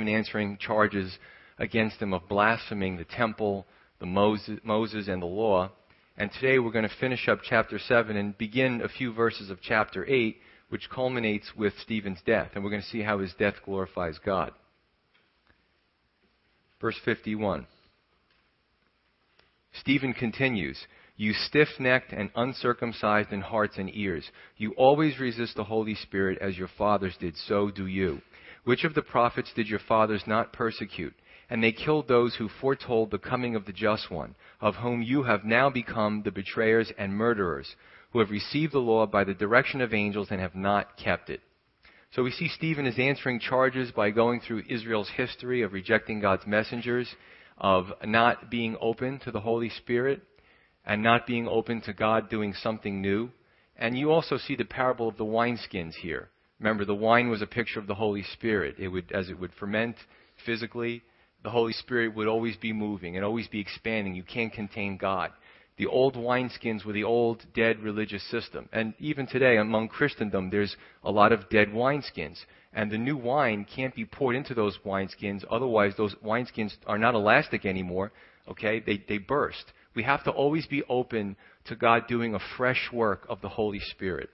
even answering charges against him of blaspheming the temple, the Moses, and the law. And today we're going to finish up chapter 7 and begin a few verses of chapter 8, which culminates with Stephen's death. And we're going to see how his death glorifies God. Verse 51. Stephen continues, "You stiff-necked and uncircumcised in hearts and ears, you always resist the Holy Spirit as your fathers did, so do you. Which of the prophets did your fathers not persecute? And they killed those who foretold the coming of the Just One, of whom you have now become the betrayers and murderers, who have received the law by the direction of angels and have not kept it." So we see Stephen is answering charges by going through Israel's history of rejecting God's messengers, of not being open to the Holy Spirit, and not being open to God doing something new. And you also see the parable of the wineskins here. Remember, the wine was a picture of the Holy Spirit. It would, as it would ferment physically, the Holy Spirit would always be moving and always be expanding. You can't contain God. The old wineskins were the old dead religious system. And even today among Christendom, there's a lot of dead wineskins. And the new wine can't be poured into those wineskins. Otherwise, those wineskins are not elastic anymore. Okay, they burst. We have to always be open to God doing a fresh work of the Holy Spirit.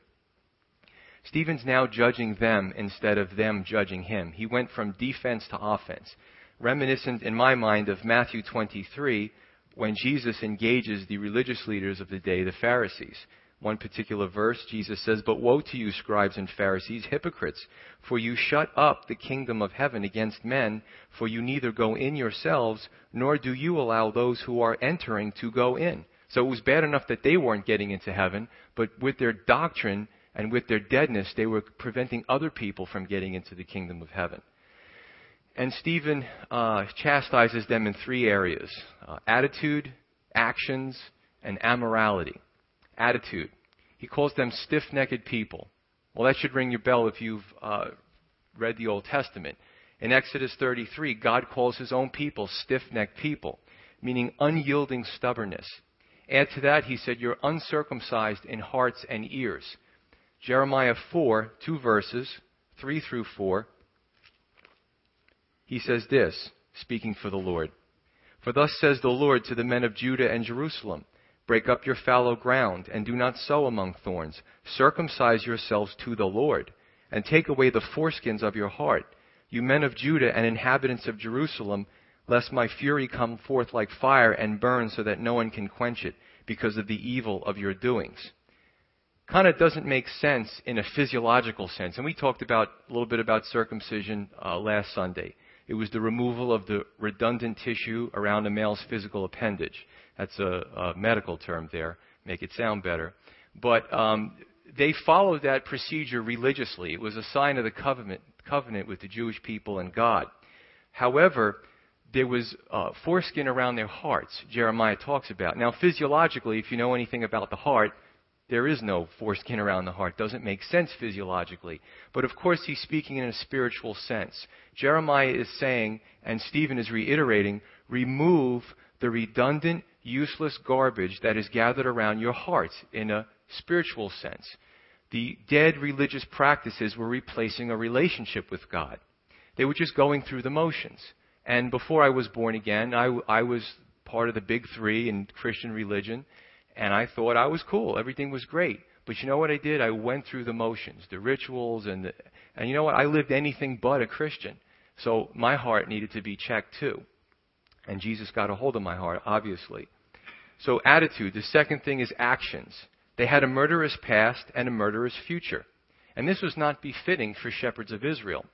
Stephen's now judging them instead of them judging him. He went from defense to offense. Reminiscent in my mind of Matthew 23, when Jesus engages the religious leaders of the day, the Pharisees. One particular verse, Jesus says, "But woe to you, scribes and Pharisees, hypocrites, for you shut up the kingdom of heaven against men, for you neither go in yourselves, nor do you allow those who are entering to go in." So it was bad enough that they weren't getting into heaven, but with their doctrine and with their deadness, they were preventing other people from getting into the kingdom of heaven. And Stephen chastises them in three areas: attitude, actions, and amorality. Attitude. He calls them stiff-necked people. Well, that should ring your bell if you've read the Old Testament. In Exodus 33, God calls his own people stiff-necked people, meaning unyielding stubbornness. Add to that, he said, "You're uncircumcised in hearts and ears." Jeremiah 4, two verses, 3 through 4, he says this, speaking for the Lord, "For thus says the Lord to the men of Judah and Jerusalem, break up your fallow ground, and do not sow among thorns. Circumcise yourselves to the Lord, and take away the foreskins of your heart, you men of Judah and inhabitants of Jerusalem, lest my fury come forth like fire and burn so that no one can quench it, because of the evil of your doings." Kind of doesn't make sense in a physiological sense. And we talked about a little bit about circumcision last Sunday. It was the removal of the redundant tissue around a male's physical appendage. That's a medical term there. Make it sound better. But they followed that procedure religiously. It was a sign of the covenant with the Jewish people and God. However, there was foreskin around their hearts, Jeremiah talks about. Now, physiologically, if you know anything about the heart, there is no foreskin around the heart. Doesn't make sense physiologically. But of course, he's speaking in a spiritual sense. Jeremiah is saying, and Stephen is reiterating, remove the redundant, useless garbage that is gathered around your hearts in a spiritual sense. The dead religious practices were replacing a relationship with God. They were just going through the motions. And before I was born again, I was part of the big three in Christian religion. And I thought I was cool. Everything was great. But you know what I did? I went through the motions, the rituals, and you know what? I lived anything but a Christian. So my heart needed to be checked too. And Jesus got a hold of my heart, obviously. So attitude. The second thing is actions. They had a murderous past and a murderous future. And this was not befitting for shepherds of Israel.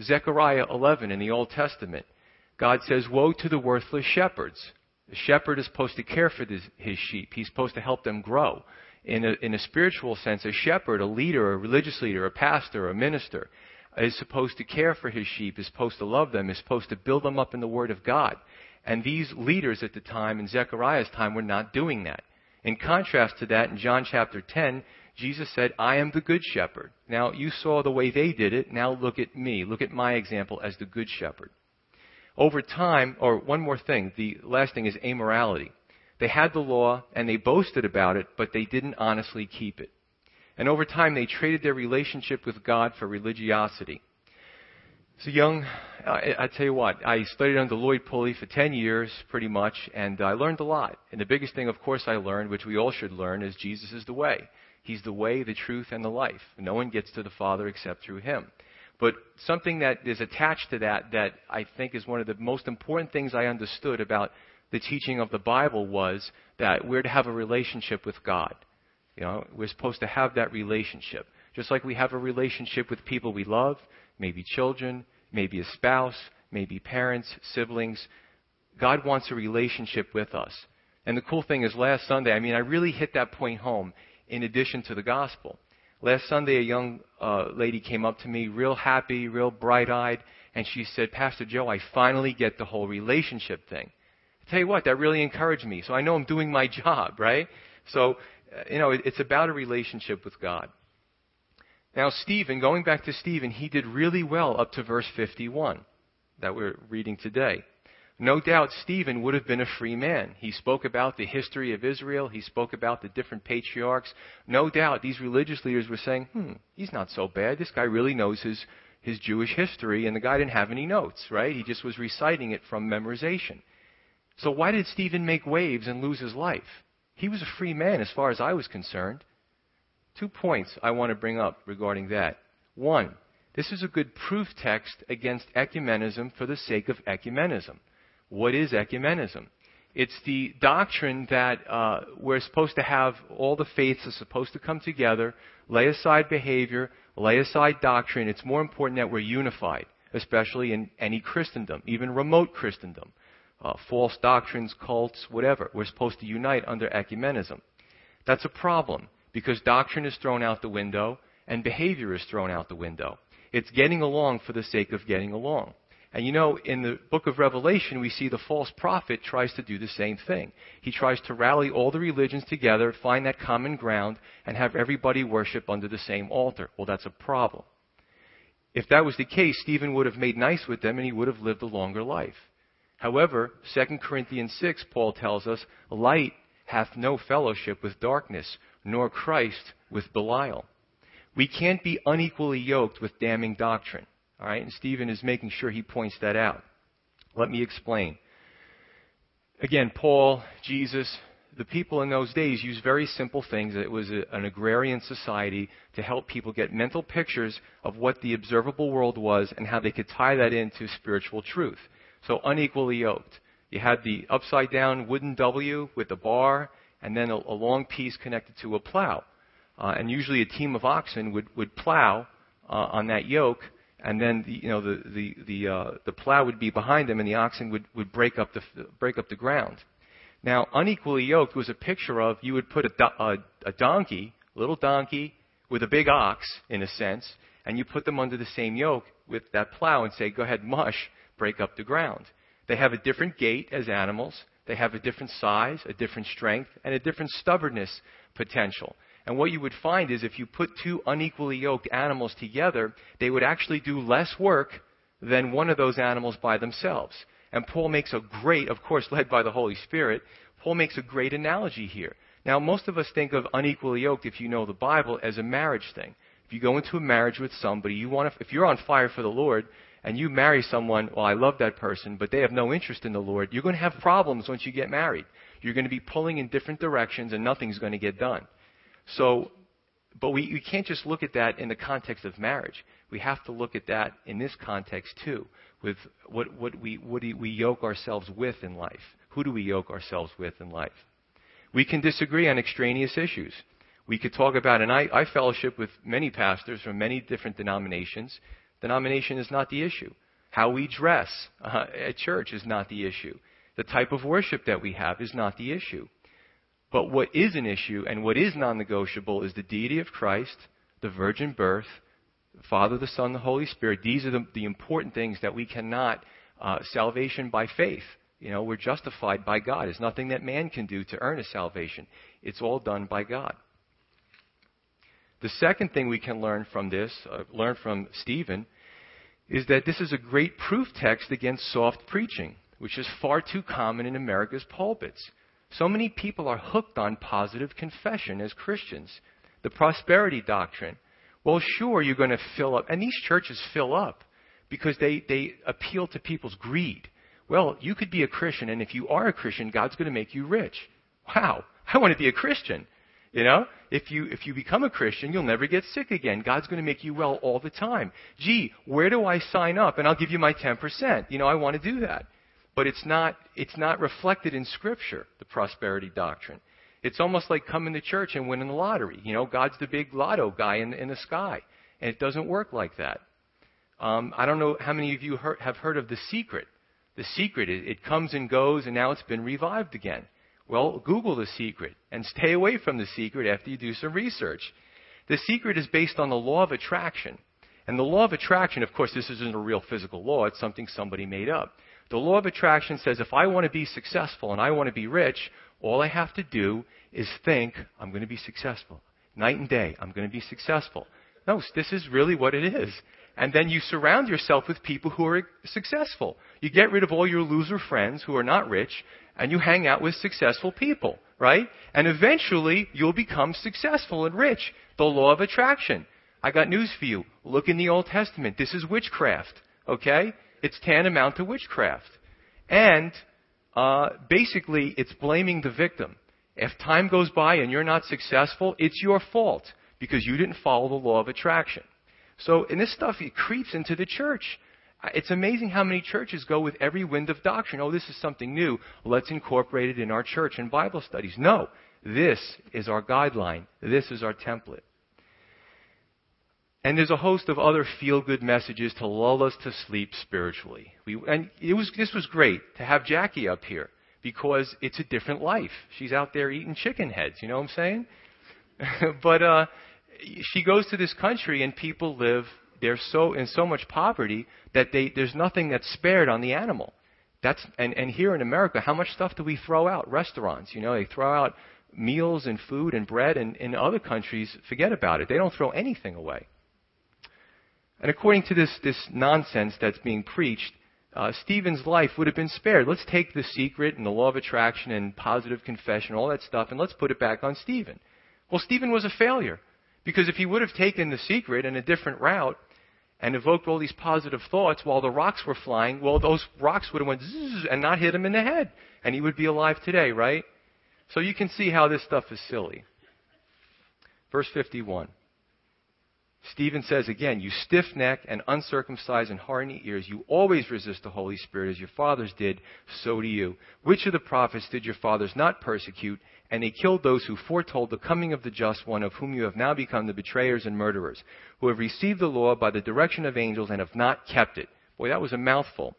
Zechariah 11 in the Old Testament, God says, "Woe to the worthless shepherds." The shepherd is supposed to care for his sheep. He's supposed to help them grow. In a spiritual sense, a shepherd, a leader, a religious leader, a pastor, a minister, is supposed to care for his sheep, is supposed to love them, is supposed to build them up in the Word of God. And these leaders at the time, in Zechariah's time, were not doing that. In contrast to that, in John chapter 10, Jesus said, "I am the good shepherd. Now, you saw the way they did it. Now look at me. Look at my example as the good shepherd." Over time, or one more thing, the last thing is amorality. They had the law and they boasted about it, but they didn't honestly keep it. And over time, they traded their relationship with God for religiosity. So young, I tell you what, I studied under Lloyd Pulley for 10 years, pretty much, and I learned a lot. And the biggest thing, of course, I learned, which we all should learn, is Jesus is the way. He's the way, the truth, and the life. No one gets to the Father except through him. But something that is attached to that that I think is one of the most important things I understood about the teaching of the Bible was that we're to have a relationship with God. You know, we're supposed to have that relationship. Just like we have a relationship with people we love, maybe children, maybe a spouse, maybe parents, siblings. God wants a relationship with us. And the cool thing is last Sunday, I mean, I really hit that point home in addition to the gospel. Last Sunday, a young lady came up to me, real happy, real bright-eyed, and she said, Pastor Joe, I finally get the whole relationship thing. I tell you what, that really encouraged me. So I know I'm doing my job, right? So, you know, it's about a relationship with God. Now, Stephen, going back to Stephen, he did really well up to verse 51 that we're reading today. No doubt Stephen would have been a free man. He spoke about the history of Israel. He spoke about the different patriarchs. No doubt these religious leaders were saying, he's not so bad. This guy really knows his Jewish history, and the guy didn't have any notes, right? He just was reciting it from memorization. So why did Stephen make waves and lose his life? He was a free man as far as I was concerned. 2 points I want to bring up regarding that. 1, this is a good proof text against ecumenism for the sake of ecumenism. What is ecumenism? It's the doctrine that we're supposed to have, all the faiths are supposed to come together, lay aside behavior, lay aside doctrine. It's more important that we're unified, especially in any Christendom, even remote Christendom, false doctrines, cults, whatever. We're supposed to unite under ecumenism. That's a problem because doctrine is thrown out the window and behavior is thrown out the window. It's getting along for the sake of getting along. And you know, in the book of Revelation, we see the false prophet tries to do the same thing. He tries to rally all the religions together, find that common ground, and have everybody worship under the same altar. Well, that's a problem. If that was the case, Stephen would have made nice with them and he would have lived a longer life. However, 2 Corinthians 6, Paul tells us, light hath no fellowship with darkness, nor Christ with Belial. We can't be unequally yoked with damning doctrine. All right, and Stephen is making sure he points that out. Let me explain. Again, Paul, Jesus, the people in those days used very simple things. It was an agrarian society to help people get mental pictures of what the observable world was and how they could tie that into spiritual truth. So unequally yoked. You had the upside down wooden W with a bar and then a long piece connected to a plow. And usually a team of oxen would plow on that yoke. And then the plow would be behind them, and the oxen would break up the ground. Now, unequally yoked was a picture of you would put a donkey, a little donkey, with a big ox in a sense, and you put them under the same yoke with that plow and say, "Go ahead, mush, break up the ground." They have a different gait as animals. They have a different size, a different strength, and a different stubbornness potential. And what you would find is if you put two unequally yoked animals together, they would actually do less work than one of those animals by themselves. And Paul makes a great, of course, led by the Holy Spirit, Paul makes a great analogy here. Now, most of us think of unequally yoked, if you know the Bible, as a marriage thing. If you go into a marriage with somebody, you want to, if you're on fire for the Lord and you marry someone, well, I love that person, but they have no interest in the Lord, you're going to have problems once you get married. You're going to be pulling in different directions and nothing's going to get done. So, but we can't just look at that in the context of marriage. We have to look at that in this context too, with what do we yoke ourselves with in life. Who do we yoke ourselves with in life? We can disagree on extraneous issues. We could talk about, and I fellowship with many pastors from many different denominations. Denomination is not the issue. How we dress at church is not the issue. The type of worship that we have is not the issue. But what is an issue and what is non-negotiable is the deity of Christ, the virgin birth, the Father, the Son, the Holy Spirit. These are the important things that we cannot, salvation by faith. You know, we're justified by God. It's nothing that man can do to earn a salvation. It's all done by God. The second thing we can learn from this, learn from Stephen, is that this is a great proof text against soft preaching, which is far too common in America's pulpits. So many people are hooked on positive confession as Christians. The prosperity doctrine. Well, sure, you're going to fill up. And these churches fill up. because they appeal to people's greed. Well, you could be a Christian, and if you are a Christian, God's going to make you rich. Wow, I want to be a Christian. You know, if you become a Christian, you'll never get sick again. God's going to make you well all the time. Gee, where do I sign up? And I'll give you my 10%. You know, I want to do that. But it's not reflected in Scripture, the prosperity doctrine. It's almost like coming to church and winning the lottery. You know, God's the big lotto guy in the sky. And it doesn't work like that. I don't know how many of you have heard of The Secret. The Secret, it comes and goes, and now it's been revived again. Well, Google The Secret and stay away from The Secret after you do some research. The Secret is based on the law of attraction. And the law of attraction, of course, this isn't a real physical law. It's something somebody made up. The law of attraction says if I want to be successful and I want to be rich, all I have to do is think I'm going to be successful. Night and day, I'm going to be successful. No, this is really what it is. And then you surround yourself with people who are successful. You get rid of all your loser friends who are not rich, and you hang out with successful people, right? And eventually, you'll become successful and rich. The law of attraction. I got news for you. Look in the Old Testament. This is witchcraft, okay? It's tantamount to witchcraft. And basically, it's blaming the victim. If time goes by and you're not successful, it's your fault because you didn't follow the law of attraction. So, and this stuff, it creeps into the church. It's amazing how many churches go with every wind of doctrine. Oh, this is something new. Let's incorporate it in our church and Bible studies. No, this is our guideline. This is our template. And there's a host of other feel-good messages to lull us to sleep spiritually. This was great to have Jackie up here because it's a different life. She's out there eating chicken heads, you know what I'm saying? But she goes to this country and people live, they're so in so much poverty that there's nothing that's spared on the animal. And here in America, how much stuff do we throw out? Restaurants, you know, they throw out meals and food and bread, and in other countries, forget about it. They don't throw anything away. And according to this nonsense that's being preached, Stephen's life would have been spared. Let's take The Secret and the law of attraction and positive confession, all that stuff, and let's put it back on Stephen. Well, Stephen was a failure. Because if he would have taken The Secret in a different route and evoked all these positive thoughts while the rocks were flying, well, those rocks would have went zzz and not hit him in the head. And he would be alive today, right? So you can see how this stuff is silly. Verse 51. Stephen says again, you stiff neck and uncircumcised and hardened ears, you always resist the Holy Spirit as your fathers did, so do you. Which of the prophets did your fathers not persecute? And they killed those who foretold the coming of the just one, of whom you have now become the betrayers and murderers, who have received the law by the direction of angels and have not kept it. Boy, that was a mouthful.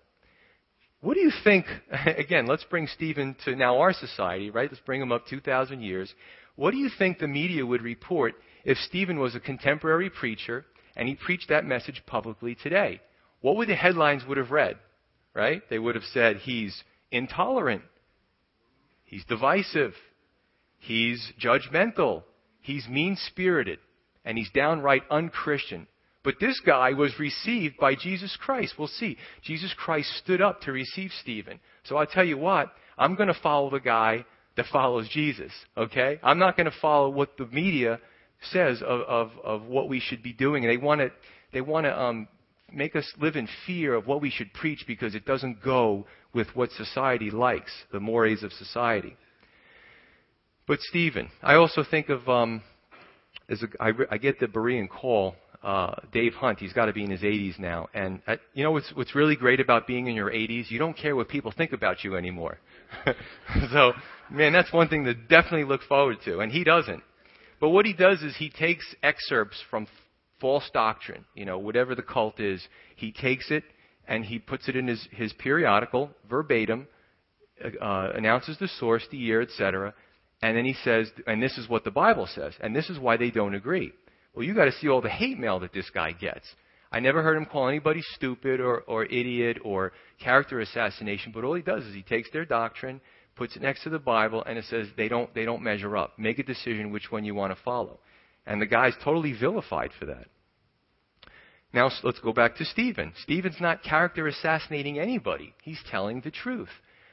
What do you think? Again, let's bring Stephen to now our society, right? Let's bring him up 2,000 years. What do you think the media would report if Stephen was a contemporary preacher and he preached that message publicly today? What would the headlines would have read, right? They would have said, he's intolerant. He's divisive. He's judgmental. He's mean-spirited. And he's downright unchristian. But this guy was received by Jesus Christ. We'll see. Jesus Christ stood up to receive Stephen. So I'll tell you what, I'm going to follow the guy that follows Jesus, okay? I'm not going to follow what the media says of what we should be doing. And they want to make us live in fear of what we should preach because it doesn't go with what society likes, the mores of society. But Stephen, I also think of I get the Berean call, Dave Hunt. He's got to be in his 80s now, and you know what's really great about being in your 80s? You don't care what people think about you anymore. So, man, that's one thing to definitely look forward to, and he doesn't. But what he does is he takes excerpts from false doctrine, you know, whatever the cult is. He takes it and he puts it in his periodical verbatim, announces the source, the year, etc. And then he says, and this is what the Bible says, and this is why they don't agree. Well, you got to see all the hate mail that this guy gets. I never heard him call anybody stupid or idiot or character assassination, but all he does is he takes their doctrine, puts it next to the Bible, and it says they don't measure up. Make a decision which one you want to follow. And the guy's totally vilified for that. Now, let's go back to Stephen. Stephen's not character assassinating anybody. He's telling the truth.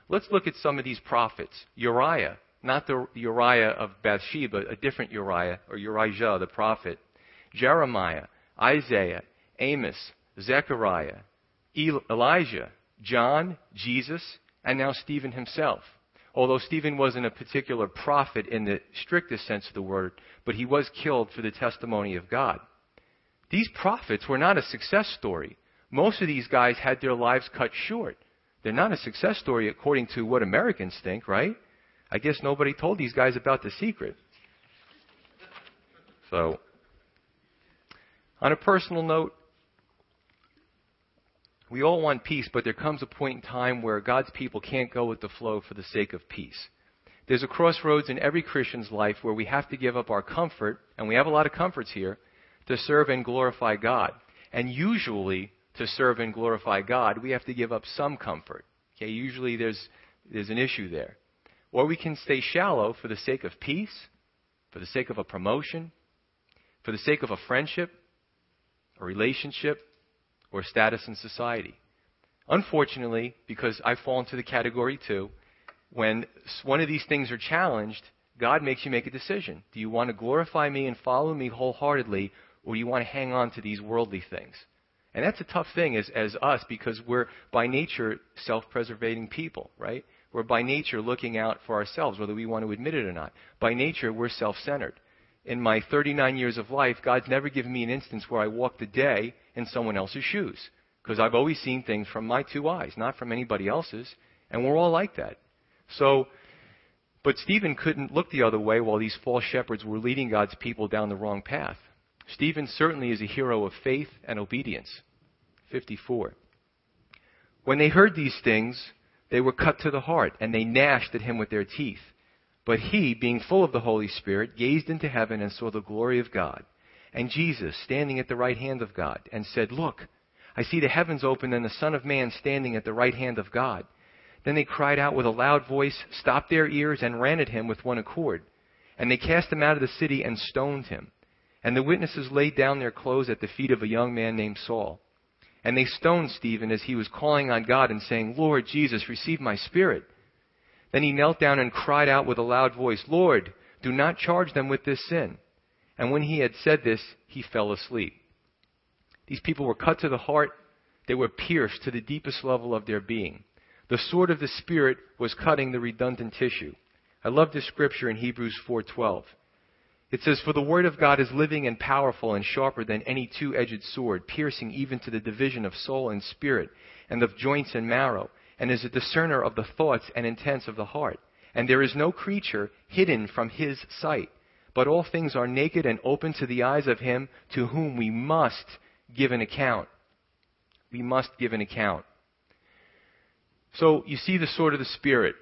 Let's look at some of these prophets. Uriah. Not the Uriah of Bathsheba, a different Uriah, or Urijah, the prophet. Jeremiah, Isaiah, Amos, Zechariah, Elijah, John, Jesus, and now Stephen himself. Although Stephen wasn't a particular prophet in the strictest sense of the word, but he was killed for the testimony of God. These prophets were not a success story. Most of these guys had their lives cut short. They're not a success story according to what Americans think, right? I guess nobody told these guys about The Secret. So, on a personal note, we all want peace, but there comes a point in time where God's people can't go with the flow for the sake of peace. There's a crossroads in every Christian's life where we have to give up our comfort, and we have a lot of comforts here, to serve and glorify God. And usually, to serve and glorify God, we have to give up some comfort. Okay, usually there's an issue there. Or we can stay shallow for the sake of peace, for the sake of a promotion, for the sake of a friendship, a relationship, or status in society. Unfortunately, because I fall into the category too, when one of these things are challenged, God makes you make a decision. Do you want to glorify me and follow me wholeheartedly, or do you want to hang on to these worldly things? And that's a tough thing as us, because we're by nature self-preservating people, right? We're by nature looking out for ourselves, whether we want to admit it or not. By nature, we're self-centered. In my 39 years of life, God's never given me an instance where I walked a day in someone else's shoes, because I've always seen things from my two eyes, not from anybody else's, and we're all like that. So, but Stephen couldn't look the other way while these false shepherds were leading God's people down the wrong path. Stephen certainly is a hero of faith and obedience. 54. When they heard these things, they were cut to the heart, and they gnashed at him with their teeth. But he, being full of the Holy Spirit, gazed into heaven and saw the glory of God, and Jesus standing at the right hand of God, and said, "Look, I see the heavens open and the Son of Man standing at the right hand of God." Then they cried out with a loud voice, stopped their ears, and ran at him with one accord. And they cast him out of the city and stoned him. And the witnesses laid down their clothes at the feet of a young man named Saul. And they stoned Stephen as he was calling on God and saying, "Lord Jesus, receive my spirit." Then he knelt down and cried out with a loud voice, "Lord, do not charge them with this sin." And when he had said this, he fell asleep. These people were cut to the heart. They were pierced to the deepest level of their being. The sword of the Spirit was cutting the redundant tissue. I love this scripture in Hebrews 4:12. It says, "For the word of God is living and powerful and sharper than any two-edged sword, piercing even to the division of soul and spirit, and of joints and marrow, and is a discerner of the thoughts and intents of the heart. And there is no creature hidden from his sight, but all things are naked and open to the eyes of him to whom we must give an account." We must give an account. So you see the sword of the Spirit.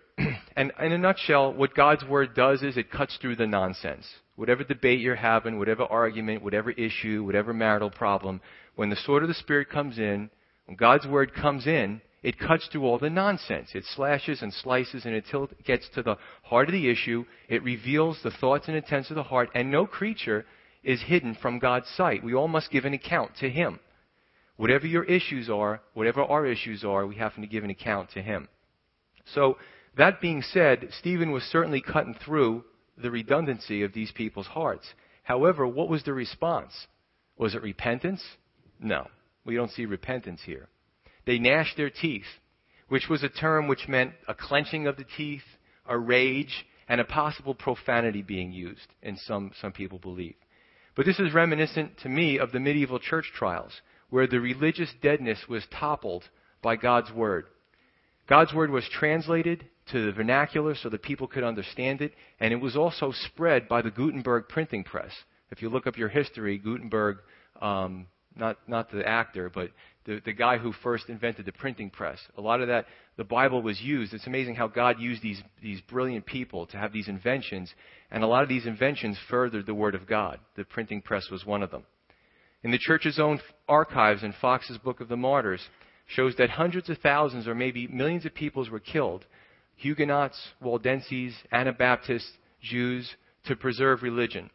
And in a nutshell, what God's word does is it cuts through the nonsense. Whatever debate you're having, whatever argument, whatever issue, whatever marital problem, when the sword of the Spirit comes in, when God's word comes in, it cuts through all the nonsense. It slashes and slices and until it gets to the heart of the issue, it reveals the thoughts and intents of the heart, and no creature is hidden from God's sight. We all must give an account to Him. Whatever your issues are, whatever our issues are, we have to give an account to Him. So, that being said, Stephen was certainly cutting through the redundancy of these people's hearts. However, what was the response? Was it repentance? No, we don't see repentance here. They gnashed their teeth, which was a term which meant a clenching of the teeth, a rage, and a possible profanity being used, and some people believe. But this is reminiscent to me of the medieval church trials, where the religious deadness was toppled by God's word. God's word was translated to the vernacular so that people could understand it, and it was also spread by the Gutenberg printing press. If you look up your history, Gutenberg, not the actor, but the guy who first invented the printing press. A lot of that, the Bible was used. It's amazing how God used these brilliant people to have these inventions, and a lot of these inventions furthered the Word of God. The printing press was one of them. In the church's own archives in Fox's Book of the Martyrs shows that hundreds of thousands or maybe millions of peoples were killed, Huguenots, Waldenses, Anabaptists, Jews, to preserve religion.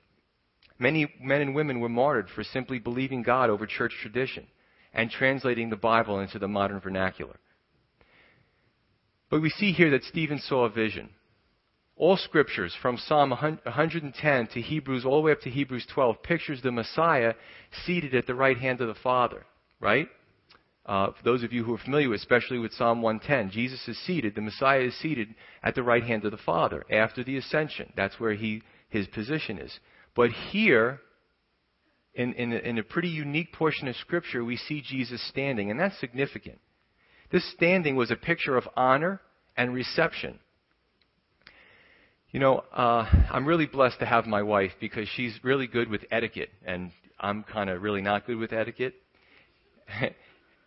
Many men and women were martyred for simply believing God over church tradition and translating the Bible into the modern vernacular. But we see here that Stephen saw a vision. All scriptures from Psalm 110 to Hebrews, all the way up to Hebrews 12, pictures the Messiah seated at the right hand of the Father, right? For those of you who are familiar, especially with Psalm 110, Jesus is seated, the Messiah is seated at the right hand of the Father after the ascension. That's where his position is. But here, in a pretty unique portion of Scripture, we see Jesus standing, and that's significant. This standing was a picture of honor and reception. You know, I'm really blessed to have my wife because she's really good with etiquette, and I'm kind of really not good with etiquette.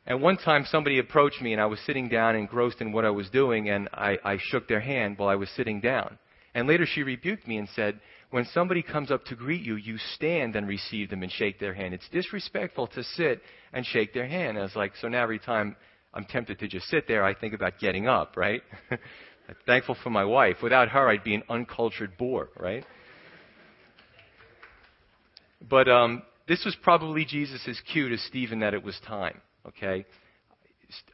And one time somebody approached me, and I was sitting down engrossed in what I was doing, and I shook their hand while I was sitting down. And later she rebuked me and said, when somebody comes up to greet you, you stand and receive them and shake their hand. It's disrespectful to sit and shake their hand. And I was like, so now every time I'm tempted to just sit there, I think about getting up, right? I'm thankful for my wife. Without her, I'd be an uncultured boor, right? But this was probably Jesus' cue to Stephen that it was time. Okay,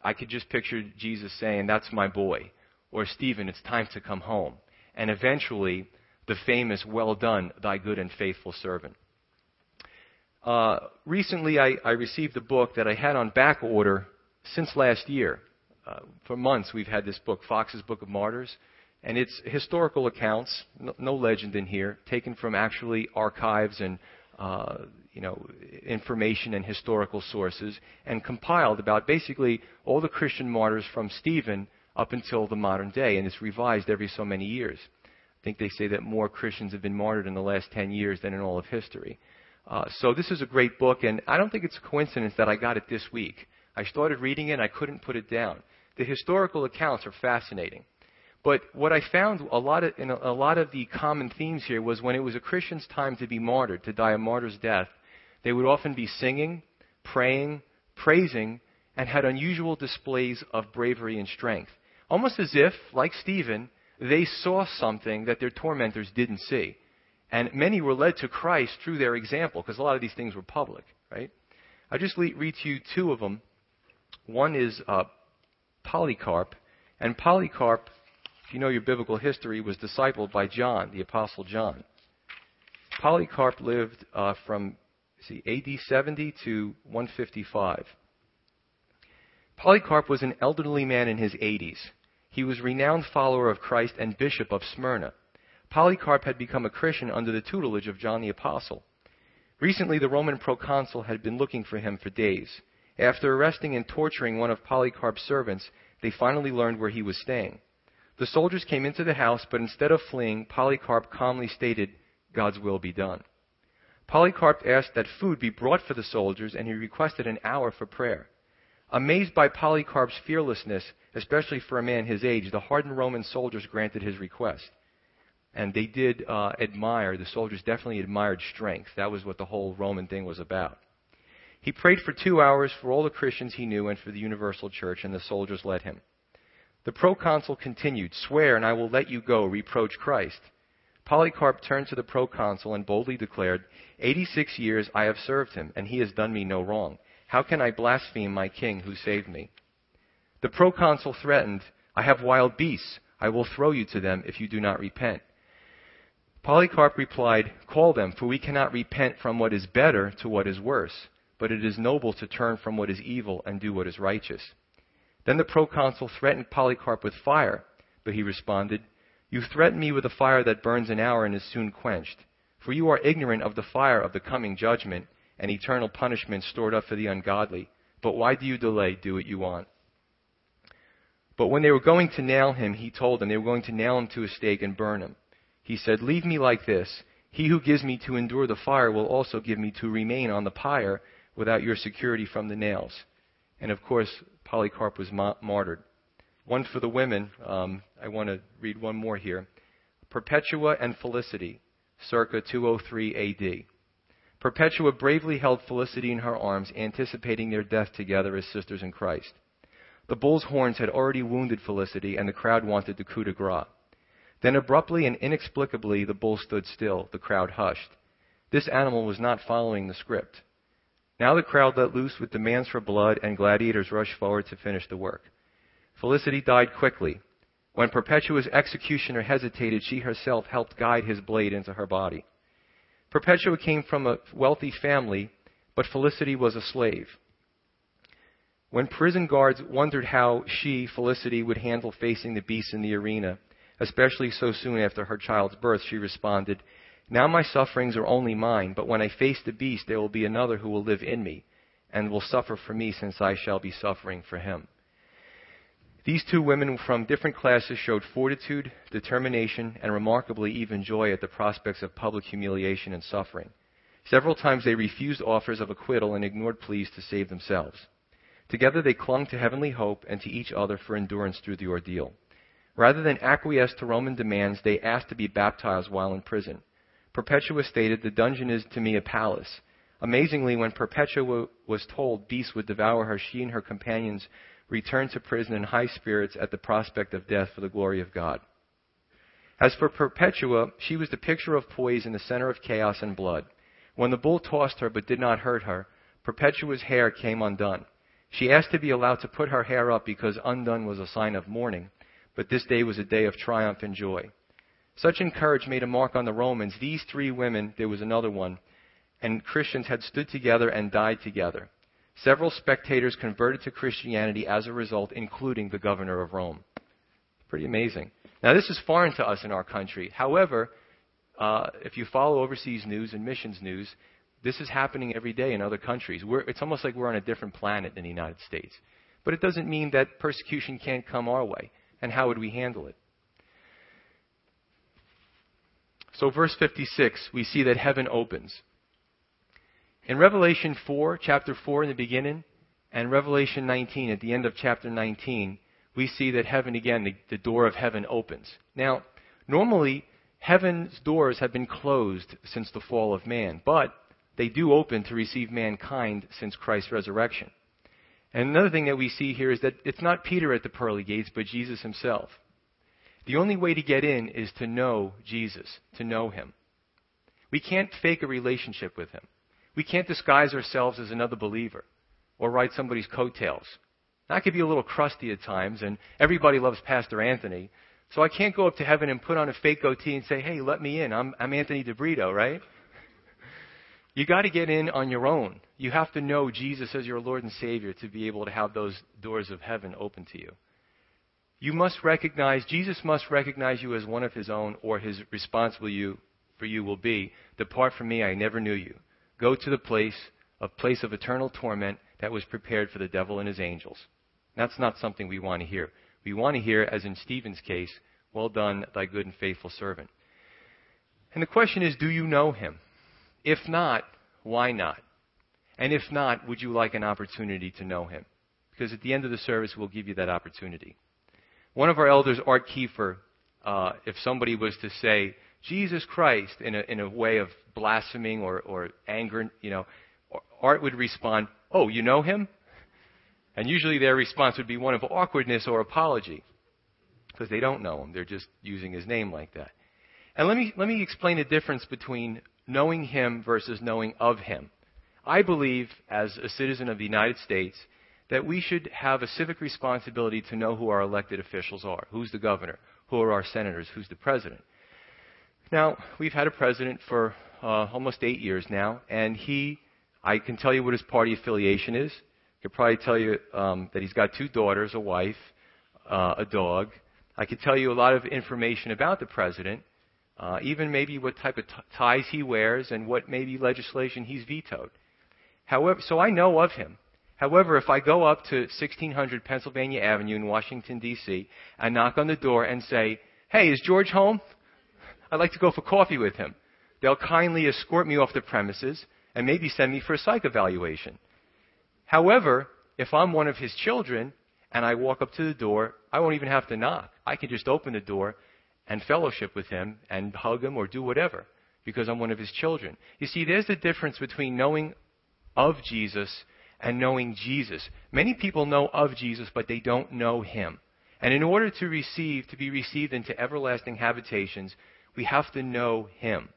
I could just picture Jesus saying, that's my boy. Or Stephen, it's time to come home. And eventually, the famous, well done, thy good and faithful servant. Recently, I received a book that I had on back order since last year. For months, we've had this book, Fox's Book of Martyrs. And it's historical accounts, no legend in here, taken from actually archives and information and historical sources, and compiled about basically all the Christian martyrs from Stephen up until the modern day, and it's revised every so many years. I think they say that more Christians have been martyred in the last 10 years than in all of history. So this is a great book, and I don't think it's a coincidence that I got it this week. I started reading it, and I couldn't put it down. The historical accounts are fascinating. But what I found in a lot of the common themes here was when it was a Christian's time to be martyred, to die a martyr's death, they would often be singing, praying, praising, and had unusual displays of bravery and strength. Almost as if, like Stephen, they saw something that their tormentors didn't see. And many were led to Christ through their example, because a lot of these things were public, right? I'll just read to you two of them. One is Polycarp, and Polycarp, if you know your biblical history, was discipled by John, the Apostle John. Polycarp lived from AD 70 to 155. Polycarp was an elderly man in his 80s. He was a renowned follower of Christ and bishop of Smyrna. Polycarp had become a Christian under the tutelage of John the Apostle. Recently, the Roman proconsul had been looking for him for days. After arresting and torturing one of Polycarp's servants, they finally learned where he was staying. The soldiers came into the house, but instead of fleeing, Polycarp calmly stated, God's will be done. Polycarp asked that food be brought for the soldiers, and he requested an hour for prayer. Amazed by Polycarp's fearlessness, especially for a man his age, the hardened Roman soldiers granted his request. And they did the soldiers definitely admired strength. That was what the whole Roman thing was about. He prayed for 2 hours for all the Christians he knew and for the universal church, and the soldiers let him. The proconsul continued, swear and I will let you go, reproach Christ. Polycarp turned to the proconsul and boldly declared, 86 years I have served him, and he has done me no wrong. How can I blaspheme my king who saved me? The proconsul threatened, I have wild beasts. I will throw you to them if you do not repent. Polycarp replied, call them, for we cannot repent from what is better to what is worse, but it is noble to turn from what is evil and do what is righteous. Then the proconsul threatened Polycarp with fire, but he responded, you threaten me with a fire that burns an hour and is soon quenched, for you are ignorant of the fire of the coming judgment and eternal punishment stored up for the ungodly. But why do you delay? Do what you want. But when they were going to nail him, he told them they were going to nail him to a stake and burn him. He said, leave me like this. He who gives me to endure the fire will also give me to remain on the pyre without your security from the nails. And of course, Polycarp was martyred. One for the women. I want to read one more here. Perpetua and Felicity, circa 203 AD. Perpetua bravely held Felicity in her arms, anticipating their death together as sisters in Christ. The bull's horns had already wounded Felicity, and the crowd wanted the coup de grace. Then abruptly and inexplicably, the bull stood still. The crowd hushed. This animal was not following the script. Now the crowd let loose with demands for blood, and gladiators rushed forward to finish the work. Felicity died quickly. When Perpetua's executioner hesitated, she herself helped guide his blade into her body. Perpetua came from a wealthy family, but Felicity was a slave. When prison guards wondered how she, Felicity, would handle facing the beast in the arena, especially so soon after her child's birth, she responded, "Now my sufferings are only mine, but when I face the beast, there will be another who will live in me and will suffer for me since I shall be suffering for him." These two women from different classes showed fortitude, determination, and remarkably even joy at the prospects of public humiliation and suffering. Several times they refused offers of acquittal and ignored pleas to save themselves. Together they clung to heavenly hope and to each other for endurance through the ordeal. Rather than acquiesce to Roman demands, they asked to be baptized while in prison. Perpetua stated, "The dungeon is to me a palace." Amazingly, when Perpetua was told beasts would devour her, she and her companions returned to prison in high spirits at the prospect of death for the glory of God. As for Perpetua, she was the picture of poise in the center of chaos and blood. When the bull tossed her but did not hurt her, Perpetua's hair came undone. She asked to be allowed to put her hair up because undone was a sign of mourning, but this day was a day of triumph and joy. Such encouragement made a mark on the Romans. These three women, there was another one, and Christians had stood together and died together. Several spectators converted to Christianity as a result, including the governor of Rome. Pretty amazing. Now, this is foreign to us in our country. However, if you follow overseas news and missions news, this is happening every day in other countries. It's almost like we're on a different planet than the United States. But it doesn't mean that persecution can't come our way. And how would we handle it? So verse 56, we see that heaven opens. In Revelation 4, chapter 4 in the beginning, and Revelation 19 at the end of chapter 19, we see that heaven again, the door of heaven opens. Now, normally, heaven's doors have been closed since the fall of man, but they do open to receive mankind since Christ's resurrection. And another thing that we see here is that it's not Peter at the pearly gates, but Jesus himself. The only way to get in is to know Jesus, to know him. We can't fake a relationship with him. We can't disguise ourselves as another believer or ride somebody's coattails. Now, I could be a little crusty at times, and everybody loves Pastor Anthony, so I can't go up to heaven and put on a fake goatee and say, "Hey, let me in. I'm Anthony DeBrito," right? You got to get in on your own. You have to know Jesus as your Lord and Savior to be able to have those doors of heaven open to you. You must recognize, Jesus must recognize you as one of his own, or his response for you will be, "Depart from me, I never knew you. Go to the place of eternal torment that was prepared for the devil and his angels." That's not something we want to hear. We want to hear, as in Stephen's case, "Well done, thy good and faithful servant." And the question is, do you know him? If not, why not? And if not, would you like an opportunity to know him? Because at the end of the service, we'll give you that opportunity. One of our elders, Art Kiefer, if somebody was to say Jesus Christ in a way of blaspheming or anger, Art would respond, "Oh, you know him?" And usually their response would be one of awkwardness or apology, because they don't know him. They're just using his name like that. And let me explain the difference between knowing him versus knowing of him. I believe, as a citizen of the United States, that we should have a civic responsibility to know who our elected officials are, who's the governor, who are our senators, who's the president. Now, we've had a president for almost 8 years now, and I can tell you what his party affiliation is. I could probably tell you that he's got 2 daughters, a wife, a dog. I could tell you a lot of information about the president, even maybe what type of ties he wears and what maybe legislation he's vetoed. However, so I know of him. However, if I go up to 1600 Pennsylvania Avenue in Washington, D.C., and knock on the door and say, "Hey, is George home? I'd like to go for coffee with him," they'll kindly escort me off the premises and maybe send me for a psych evaluation. However, if I'm one of his children and I walk up to the door, I won't even have to knock. I can just open the door and fellowship with him and hug him or do whatever because I'm one of his children. You see, there's the difference between knowing of Jesus and knowing Jesus. Many people know of Jesus, but they don't know him. And in order to be received into everlasting habitations, we have to know him.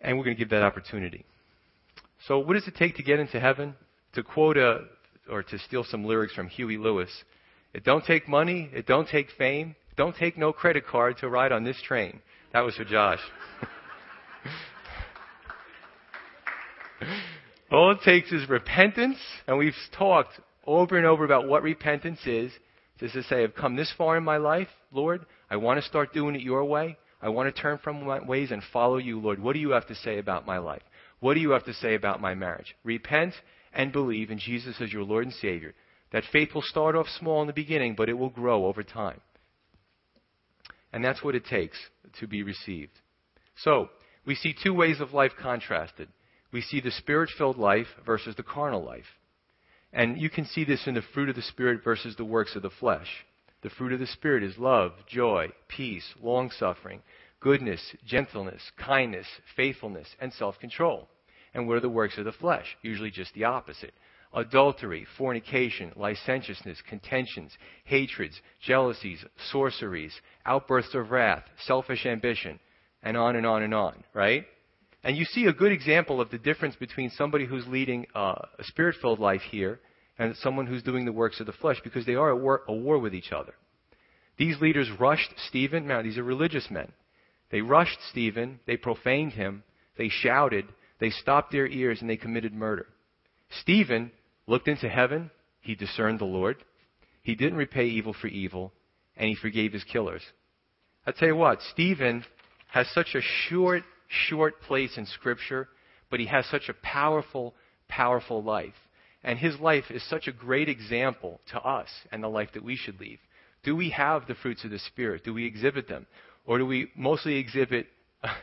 And we're going to give that opportunity. So what does it take to get into heaven? To quote or to steal some lyrics from Huey Lewis, "It don't take money, it don't take fame, it don't take no credit card to ride on this train." That was for Josh. All it takes is repentance, and we've talked over and over about what repentance is. It's to say, I've come this far in my life, Lord. I want to start doing it your way. I want to turn from my ways and follow you, Lord. What do you have to say about my life? What do you have to say about my marriage? Repent and believe in Jesus as your Lord and Savior. That faith will start off small in the beginning, but it will grow over time. And that's what it takes to be received. So, we see two ways of life contrasted. We see the Spirit-filled life versus the carnal life. And you can see this in the fruit of the Spirit versus the works of the flesh. The fruit of the Spirit is love, joy, peace, long-suffering, goodness, gentleness, kindness, faithfulness, and self-control. And what are the works of the flesh? Usually just the opposite. Adultery, fornication, licentiousness, contentions, hatreds, jealousies, sorceries, outbursts of wrath, selfish ambition, and on and on and on, right? And you see a good example of the difference between somebody who's leading a Spirit-filled life here and someone who's doing the works of the flesh, because they are at war with each other. These leaders rushed Stephen. Now, these are religious men. They rushed Stephen. They profaned him. They shouted. They stopped their ears, and they committed murder. Stephen looked into heaven. He discerned the Lord. He didn't repay evil for evil, and he forgave his killers. I tell you what, Stephen has such a short place in Scripture, but he has such a powerful, powerful life. And his life is such a great example to us and the life that we should lead. Do we have the fruits of the Spirit? Do we exhibit them? Or do we mostly exhibit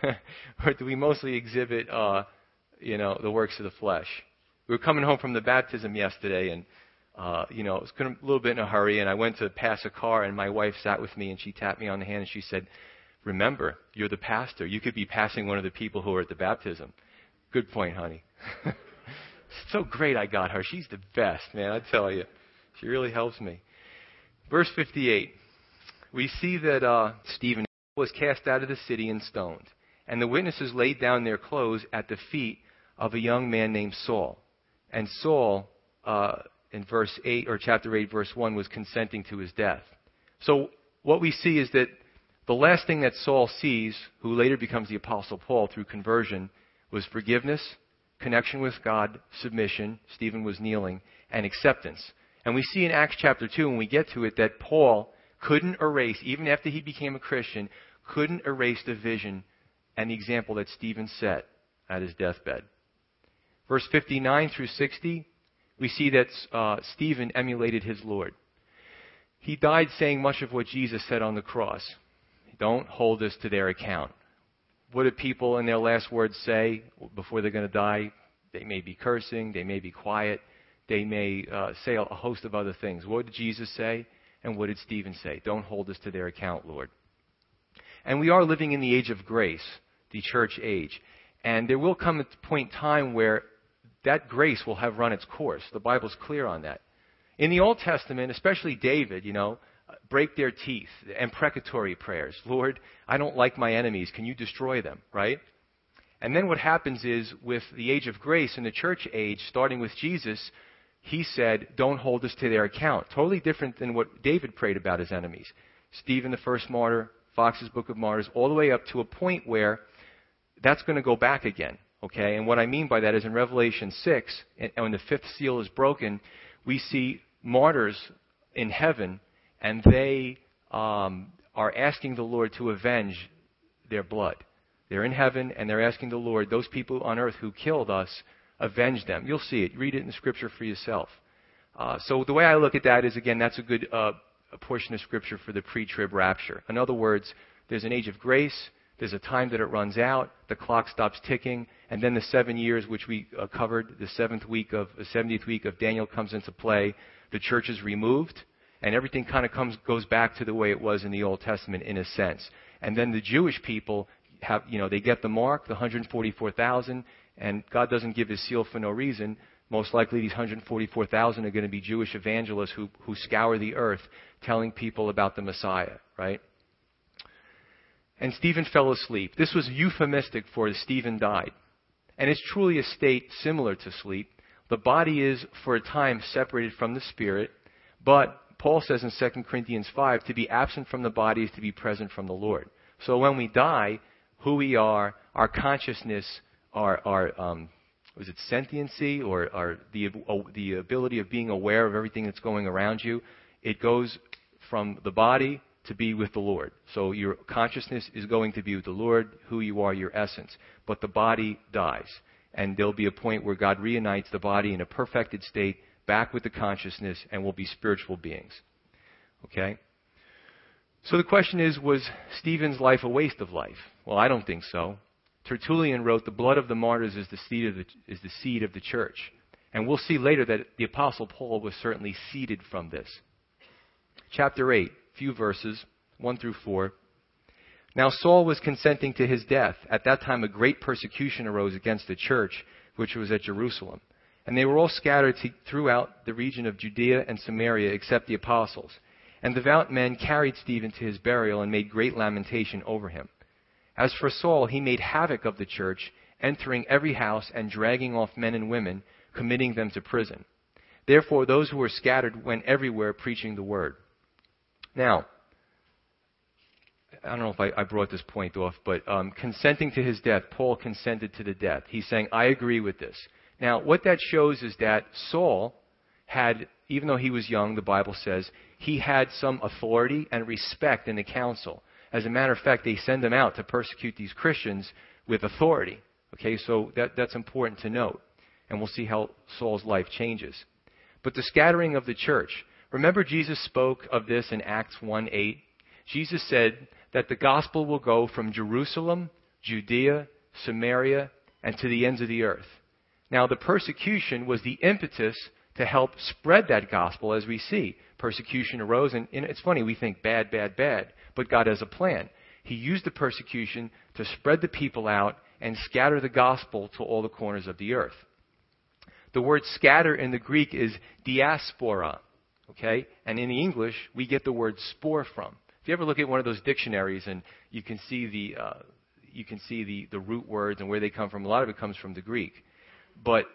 the works of the flesh? We were coming home from the baptism yesterday, and I was a little bit in a hurry, and I went to pass a car, and my wife sat with me, and she tapped me on the hand, and she said, "Remember, you're the pastor. You could be passing one of the people who are at the baptism." Good point, honey. So great I got her. She's the best, man, I tell you. She really helps me. Verse 58. We see that Stephen was cast out of the city and stoned, and the witnesses laid down their clothes at the feet of a young man named Saul. And Saul, in verse 8, or chapter 8, verse 1, was consenting to his death. So what we see is that the last thing that Saul sees, who later becomes the Apostle Paul through conversion, was forgiveness, connection with God, submission, Stephen was kneeling, and acceptance. And we see in Acts chapter 2, when we get to it, that Paul couldn't erase, even after he became a Christian, couldn't erase the vision and the example that Stephen set at his deathbed. Verse 59 through 60, we see that Stephen emulated his Lord. He died saying much of what Jesus said on the cross. Don't hold us to their account. What do people in their last words say before they're going to die? They may be cursing. They may be quiet. They may say a host of other things. What did Jesus say? And what did Stephen say? Don't hold us to their account, Lord. And we are living in the age of grace, the church age. And there will come a point in time where that grace will have run its course. The Bible's clear on that. In the Old Testament, especially David, break their teeth and precatory prayers. Lord, I don't like my enemies. Can you destroy them? Right? And then what happens is, with the age of grace and the church age, starting with Jesus, he said, don't hold us to their account. Totally different than what David prayed about his enemies. Stephen, the first martyr, Fox's Book of Martyrs, all the way up to a point where that's going to go back again. Okay? And what I mean by that is in Revelation 6, and when the fifth seal is broken, we see martyrs in heaven, and they are asking the Lord to avenge their blood. They're in heaven, and they're asking the Lord, those people on earth who killed us, avenge them. You'll see it. Read it in Scripture for yourself. So the way I look at that is, again, that's a good portion of Scripture for the pre-trib rapture. In other words, there's an age of grace. There's a time that it runs out. The clock stops ticking. And then the 7 years, which we covered, the 70th week of Daniel comes into play. The church is removed. And everything kind of goes back to the way it was in the Old Testament in a sense. And then the Jewish people have, they get the mark, the 144,000, and God doesn't give his seal for no reason. Most likely these 144,000 are going to be Jewish evangelists who scour the earth telling people about the Messiah, right? And Stephen fell asleep. This was euphemistic for Stephen died. And it's truly a state similar to sleep. The body is for a time separated from the spirit, but Paul says in 2 Corinthians 5, to be absent from the body is to be present from the Lord. So when we die, who we are, our consciousness, our Is it sentiency or the ability of being aware of everything that's going around you? It goes from the body to be with the Lord. So your consciousness is going to be with the Lord, who you are, your essence. But the body dies. And there'll be a point where God reunites the body in a perfected state back with the consciousness, and we'll be spiritual beings. Okay? So the question is, was Stephen's life a waste of life? Well, I don't think so. Tertullian wrote, the blood of the martyrs is the seed of the church. And we'll see later that the Apostle Paul was certainly seeded from this. Chapter 8, few verses, 1 through 4. Now Saul was consenting to his death. At that time a great persecution arose against the church, which was at Jerusalem. And they were all scattered throughout the region of Judea and Samaria, except the apostles. And devout men carried Stephen to his burial and made great lamentation over him. As for Saul, he made havoc of the church, entering every house and dragging off men and women, committing them to prison. Therefore, those who were scattered went everywhere preaching the word. Now, I don't know if I brought this point off, but consenting to his death, Paul consented to the death. He's saying, I agree with this. Now, what that shows is that Saul had, even though he was young, the Bible says, he had some authority and respect in the council. As a matter of fact, they send him out to persecute these Christians with authority. Okay, so that's important to note. And we'll see how Saul's life changes. But the scattering of the church. Remember Jesus spoke of this in Acts 1:8. Jesus said that the gospel will go from Jerusalem, Judea, Samaria, and to the ends of the earth. Now, the persecution was the impetus to help spread that gospel, as we see. Persecution arose, and it's funny, we think bad, but God has a plan. He used the persecution to spread the people out and scatter the gospel to all the corners of the earth. The word scatter in the Greek is diaspora, okay? And in English, we get the word spore from. If you ever look at one of those dictionaries and you can see the root words and where they come from, a lot of it comes from the Greek. But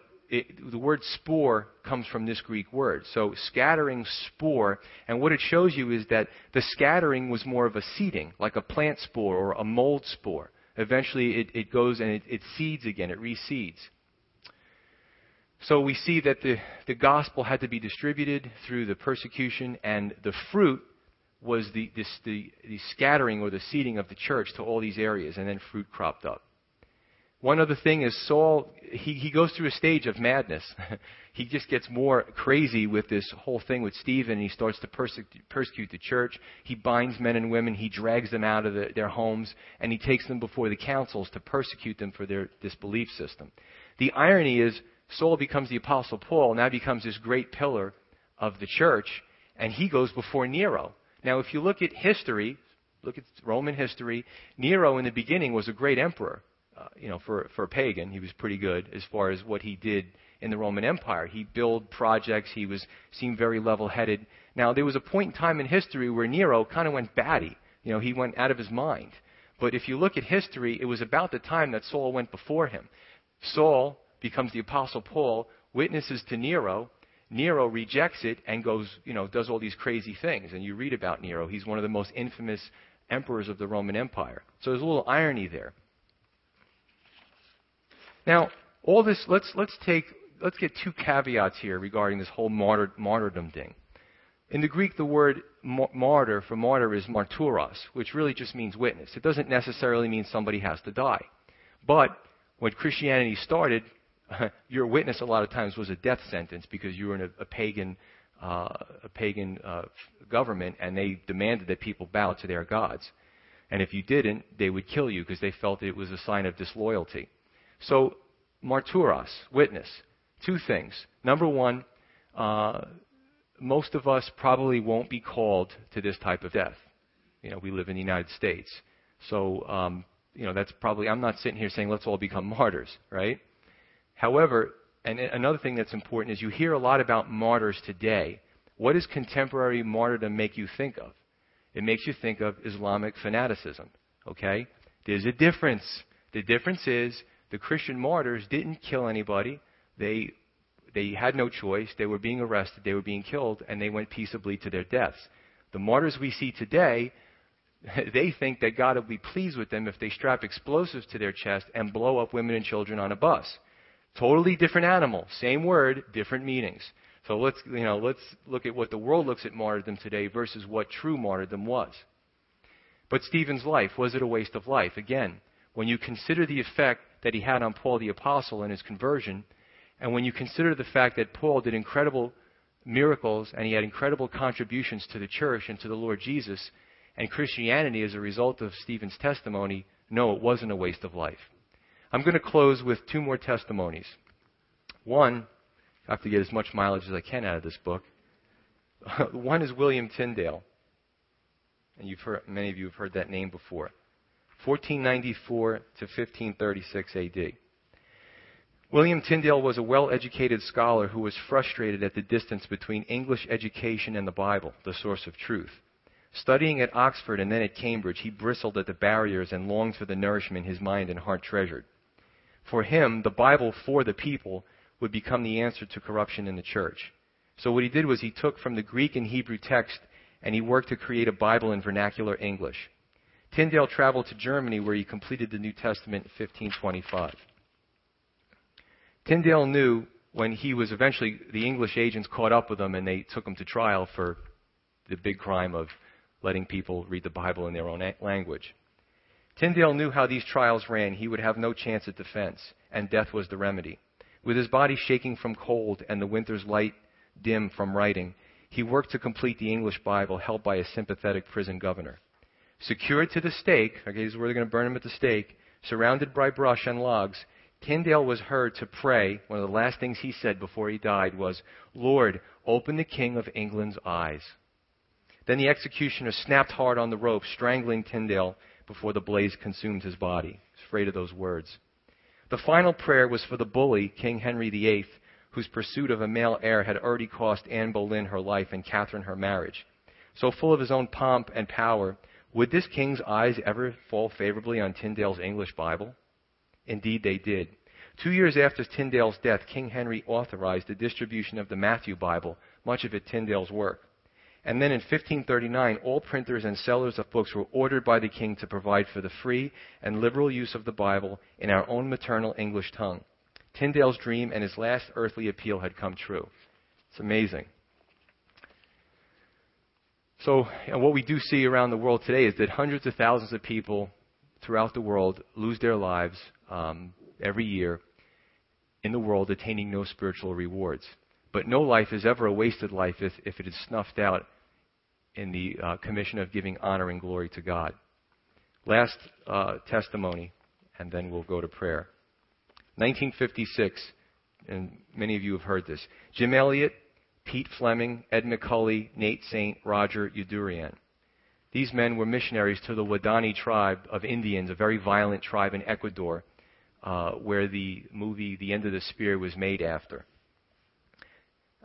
the word spore comes from this Greek word. So scattering, spore, and what it shows you is that the scattering was more of a seeding, like a plant spore or a mold spore. Eventually it goes and it seeds again, it reseeds. So we see that the gospel had to be distributed through the persecution, and the fruit was the scattering or the seeding of the church to all these areas, and then fruit cropped up. One other thing is Saul, he goes through a stage of madness. He just gets more crazy with this whole thing with Stephen, and he starts to persecute the church. He binds men and women. He drags them out of their homes, and he takes them before the councils to persecute them for their disbelief system. The irony is Saul becomes the Apostle Paul, now becomes this great pillar of the church, and he goes before Nero. Now, if you look at history, look at Roman history, Nero in the beginning was a great emperor. For a pagan, he was pretty good as far as what he did in the Roman Empire. He built projects. He seemed very level-headed. Now, there was a point in time in history where Nero kind of went batty. He went out of his mind. But if you look at history, it was about the time that Saul went before him. Saul becomes the Apostle Paul, witnesses to Nero. Nero rejects it and goes, does all these crazy things. And you read about Nero. He's one of the most infamous emperors of the Roman Empire. So there's a little irony there. Now, all this, let's get two caveats here regarding this whole martyrdom thing. In the Greek, the word martyr for martyr is marturos, which really just means witness. It doesn't necessarily mean somebody has to die. But when Christianity started, your witness a lot of times was a death sentence because you were in a pagan government, and they demanded that people bow to their gods. And if you didn't, they would kill you because they felt it was a sign of disloyalty. So, marturos, witness. Two things. Number one, most of us probably won't be called to this type of death. We live in the United States. So, that's probably, I'm not sitting here saying let's all become martyrs, right? However, and another thing that's important is you hear a lot about martyrs today. What does contemporary martyrdom make you think of? It makes you think of Islamic fanaticism, okay? There's a difference. The difference is, the Christian martyrs didn't kill anybody. They had no choice. They were being arrested. They were being killed, and they went peaceably to their deaths. The martyrs we see today, they think that God will be pleased with them if they strap explosives to their chest and blow up women and children on a bus. Totally different animal, same word, different meanings. So let's look at what the world looks at martyrdom today versus what true martyrdom was. But Stephen's life, was it a waste of life? Again, when you consider the effect that he had on Paul the Apostle and his conversion, and when you consider the fact that Paul did incredible miracles and he had incredible contributions to the church and to the Lord Jesus and Christianity as a result of Stephen's testimony, no, it wasn't a waste of life. I'm going to close with two more testimonies. One, I have to get as much mileage as I can out of this book. One is William Tyndale. And many of you have heard that name before. 1494 to 1536 AD. William Tyndale was a well-educated scholar who was frustrated at the distance between English education and the Bible, the source of truth. Studying at Oxford and then at Cambridge, he bristled at the barriers and longed for the nourishment his mind and heart treasured. For him, the Bible for the people would become the answer to corruption in the church. So what he did was he took from the Greek and Hebrew text and he worked to create a Bible in vernacular English. Tyndale traveled to Germany where he completed the New Testament in 1525. Tyndale knew when he was eventually, the English agents caught up with him and they took him to trial for the big crime of letting people read the Bible in their own language. Tyndale knew how these trials ran. He would have no chance at defense, and death was the remedy. With his body shaking from cold and the winter's light dim from writing, he worked to complete the English Bible held by a sympathetic prison governor. Secured to the stake, okay, this is where they're going to burn him at the stake, surrounded by brush and logs, Tyndale was heard to pray. One of the last things he said before he died was, "Lord, open the King of England's eyes." Then the executioner snapped hard on the rope, strangling Tyndale before the blaze consumed his body. He was afraid of those words. The final prayer was for the bully, King Henry VIII, whose pursuit of a male heir had already cost Anne Boleyn her life and Catherine her marriage. So full of his own pomp and power, would this king's eyes ever fall favorably on Tyndale's English Bible? Indeed they did. 2 years after Tyndale's death, King Henry authorized the distribution of the Matthew Bible, much of it Tyndale's work. And then in 1539, all printers and sellers of books were ordered by the king to provide for the free and liberal use of the Bible in our own maternal English tongue. Tyndale's dream and his last earthly appeal had come true. It's amazing. So, and what we do see around the world today is that hundreds of thousands of people throughout the world lose their lives every year in the world, attaining no spiritual rewards. But no life is ever a wasted life if it is snuffed out in the commission of giving honor and glory to God. Last testimony, and then we'll go to prayer. 1956, and many of you have heard this. Jim Elliot, Pete Fleming, Ed McCulley, Nate Saint, Roger Udurian. These men were missionaries to the Waodani tribe of Indians, a very violent tribe in Ecuador, where the movie The End of the Spear was made after.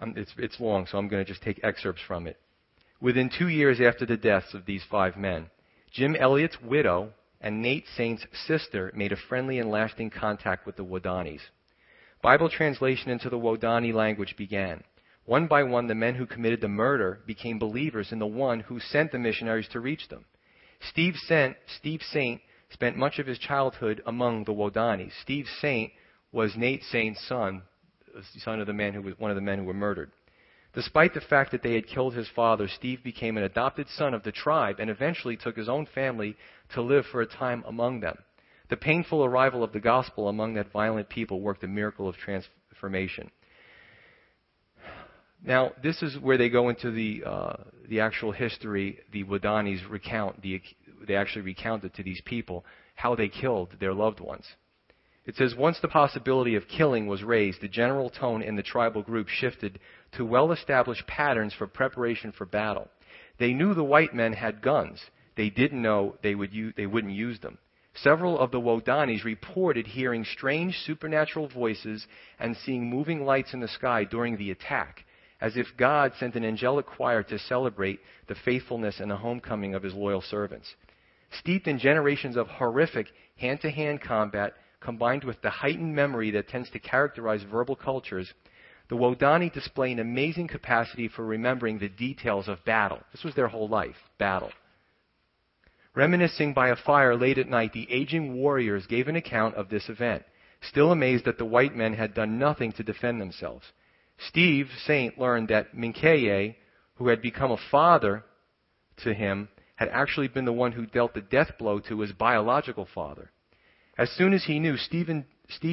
It's long, so I'm going to just take excerpts from it. Within 2 years after the deaths of these five men, Jim Elliot's widow and Nate Saint's sister made a friendly and lasting contact with the Waodanis. Bible translation into the Waodani language began. One by one, the men who committed the murder became believers in the one who sent the missionaries to reach them. Steve Saint spent much of his childhood among the Waodanis. Steve Saint was Nate Saint's son of the man who was one of the men who were murdered. Despite the fact that they had killed his father, Steve became an adopted son of the tribe and eventually took his own family to live for a time among them. The painful arrival of the gospel among that violent people worked a miracle of transformation. Now, this is where they go into the actual history. The Waodanis recount, they actually recounted to these people how they killed their loved ones. It says, once the possibility of killing was raised, the general tone in the tribal group shifted to well-established patterns for preparation for battle. They knew the white men had guns. They didn't know they wouldn't use them. Several of the Waodanis reported hearing strange supernatural voices and seeing moving lights in the sky during the attack, as if God sent an angelic choir to celebrate the faithfulness and the homecoming of his loyal servants. Steeped in generations of horrific hand-to-hand combat, combined with the heightened memory that tends to characterize verbal cultures, the Waodani display an amazing capacity for remembering the details of battle. This was their whole life, battle. Reminiscing by a fire late at night, the aging warriors gave an account of this event. still amazed that the white men had done nothing to defend themselves. Steve Saint learned that Minkaya, who had become a father to him, had actually been the one who dealt the death blow to his biological father. As soon as he knew, Steve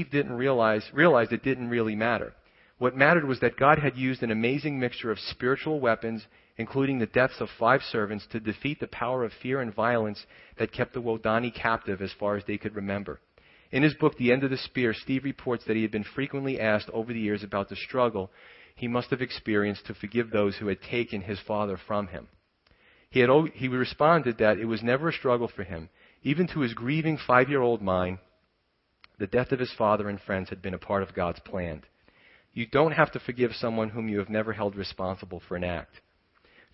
didn't realize it didn't really matter. What mattered was that God had used an amazing mixture of spiritual weapons, including the deaths of 5 servants, to defeat the power of fear and violence that kept the Waodani captive as far as they could remember. In his book, The End of the Spear, Steve reports that he had been frequently asked over the years about the struggle he must have experienced to forgive those who had taken his father from him. He responded that it was never a struggle for him. Even to his grieving 5-year-old mind, the death of his father and friends had been a part of God's plan. You don't have to forgive someone whom you have never held responsible for an act.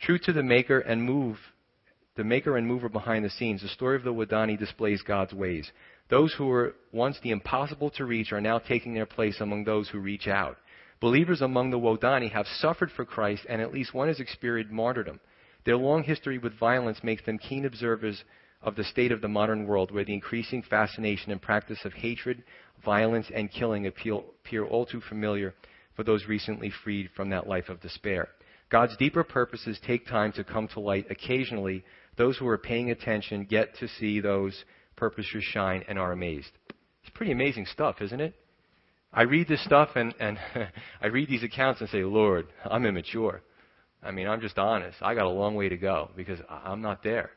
True to the maker and mover behind the scenes, the story of the Waodani displays God's ways. Those who were once the impossible to reach are now taking their place among those who reach out. Believers among the Waodani have suffered for Christ, and at least one has experienced martyrdom. Their long history with violence makes them keen observers of the state of the modern world, where the increasing fascination and practice of hatred, violence, and killing appear all too familiar for those recently freed from that life of despair. God's deeper purposes take time to come to light. Occasionally, those who are paying attention get to see those purposes shine and are amazed. It's pretty amazing stuff, isn't it? I read this stuff and I read these accounts and say, Lord, I'm immature. I mean, I'm just honest. I got a long way to go because I'm not there.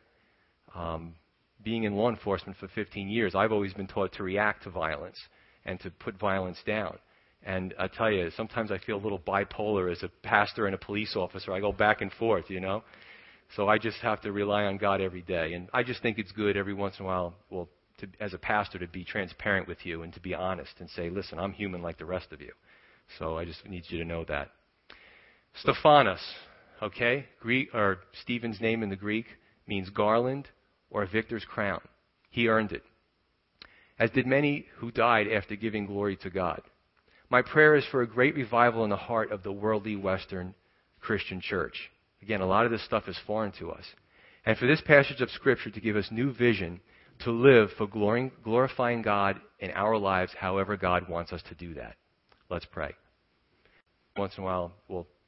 Being in law enforcement for 15 years, I've always been taught to react to violence and to put violence down. And I tell you, sometimes I feel a little bipolar as a pastor and a police officer. I go back and forth, you know. So I just have to rely on God every day. And I just think it's good every once in a while, as a pastor, to be transparent with you and to be honest and say, listen, I'm human like the rest of you. So I just need you to know that. Stephanos, okay, Greek, or Stephen's name in the Greek, means garland or a victor's crown. He earned it, as did many who died after giving glory to God. My prayer is for a great revival in the heart of the worldly Western Christian church. Again, a lot of this stuff is foreign to us. And for this passage of Scripture to give us new vision to live for glorifying God in our lives, however God wants us to do that. Let's pray. Once in a while, we'll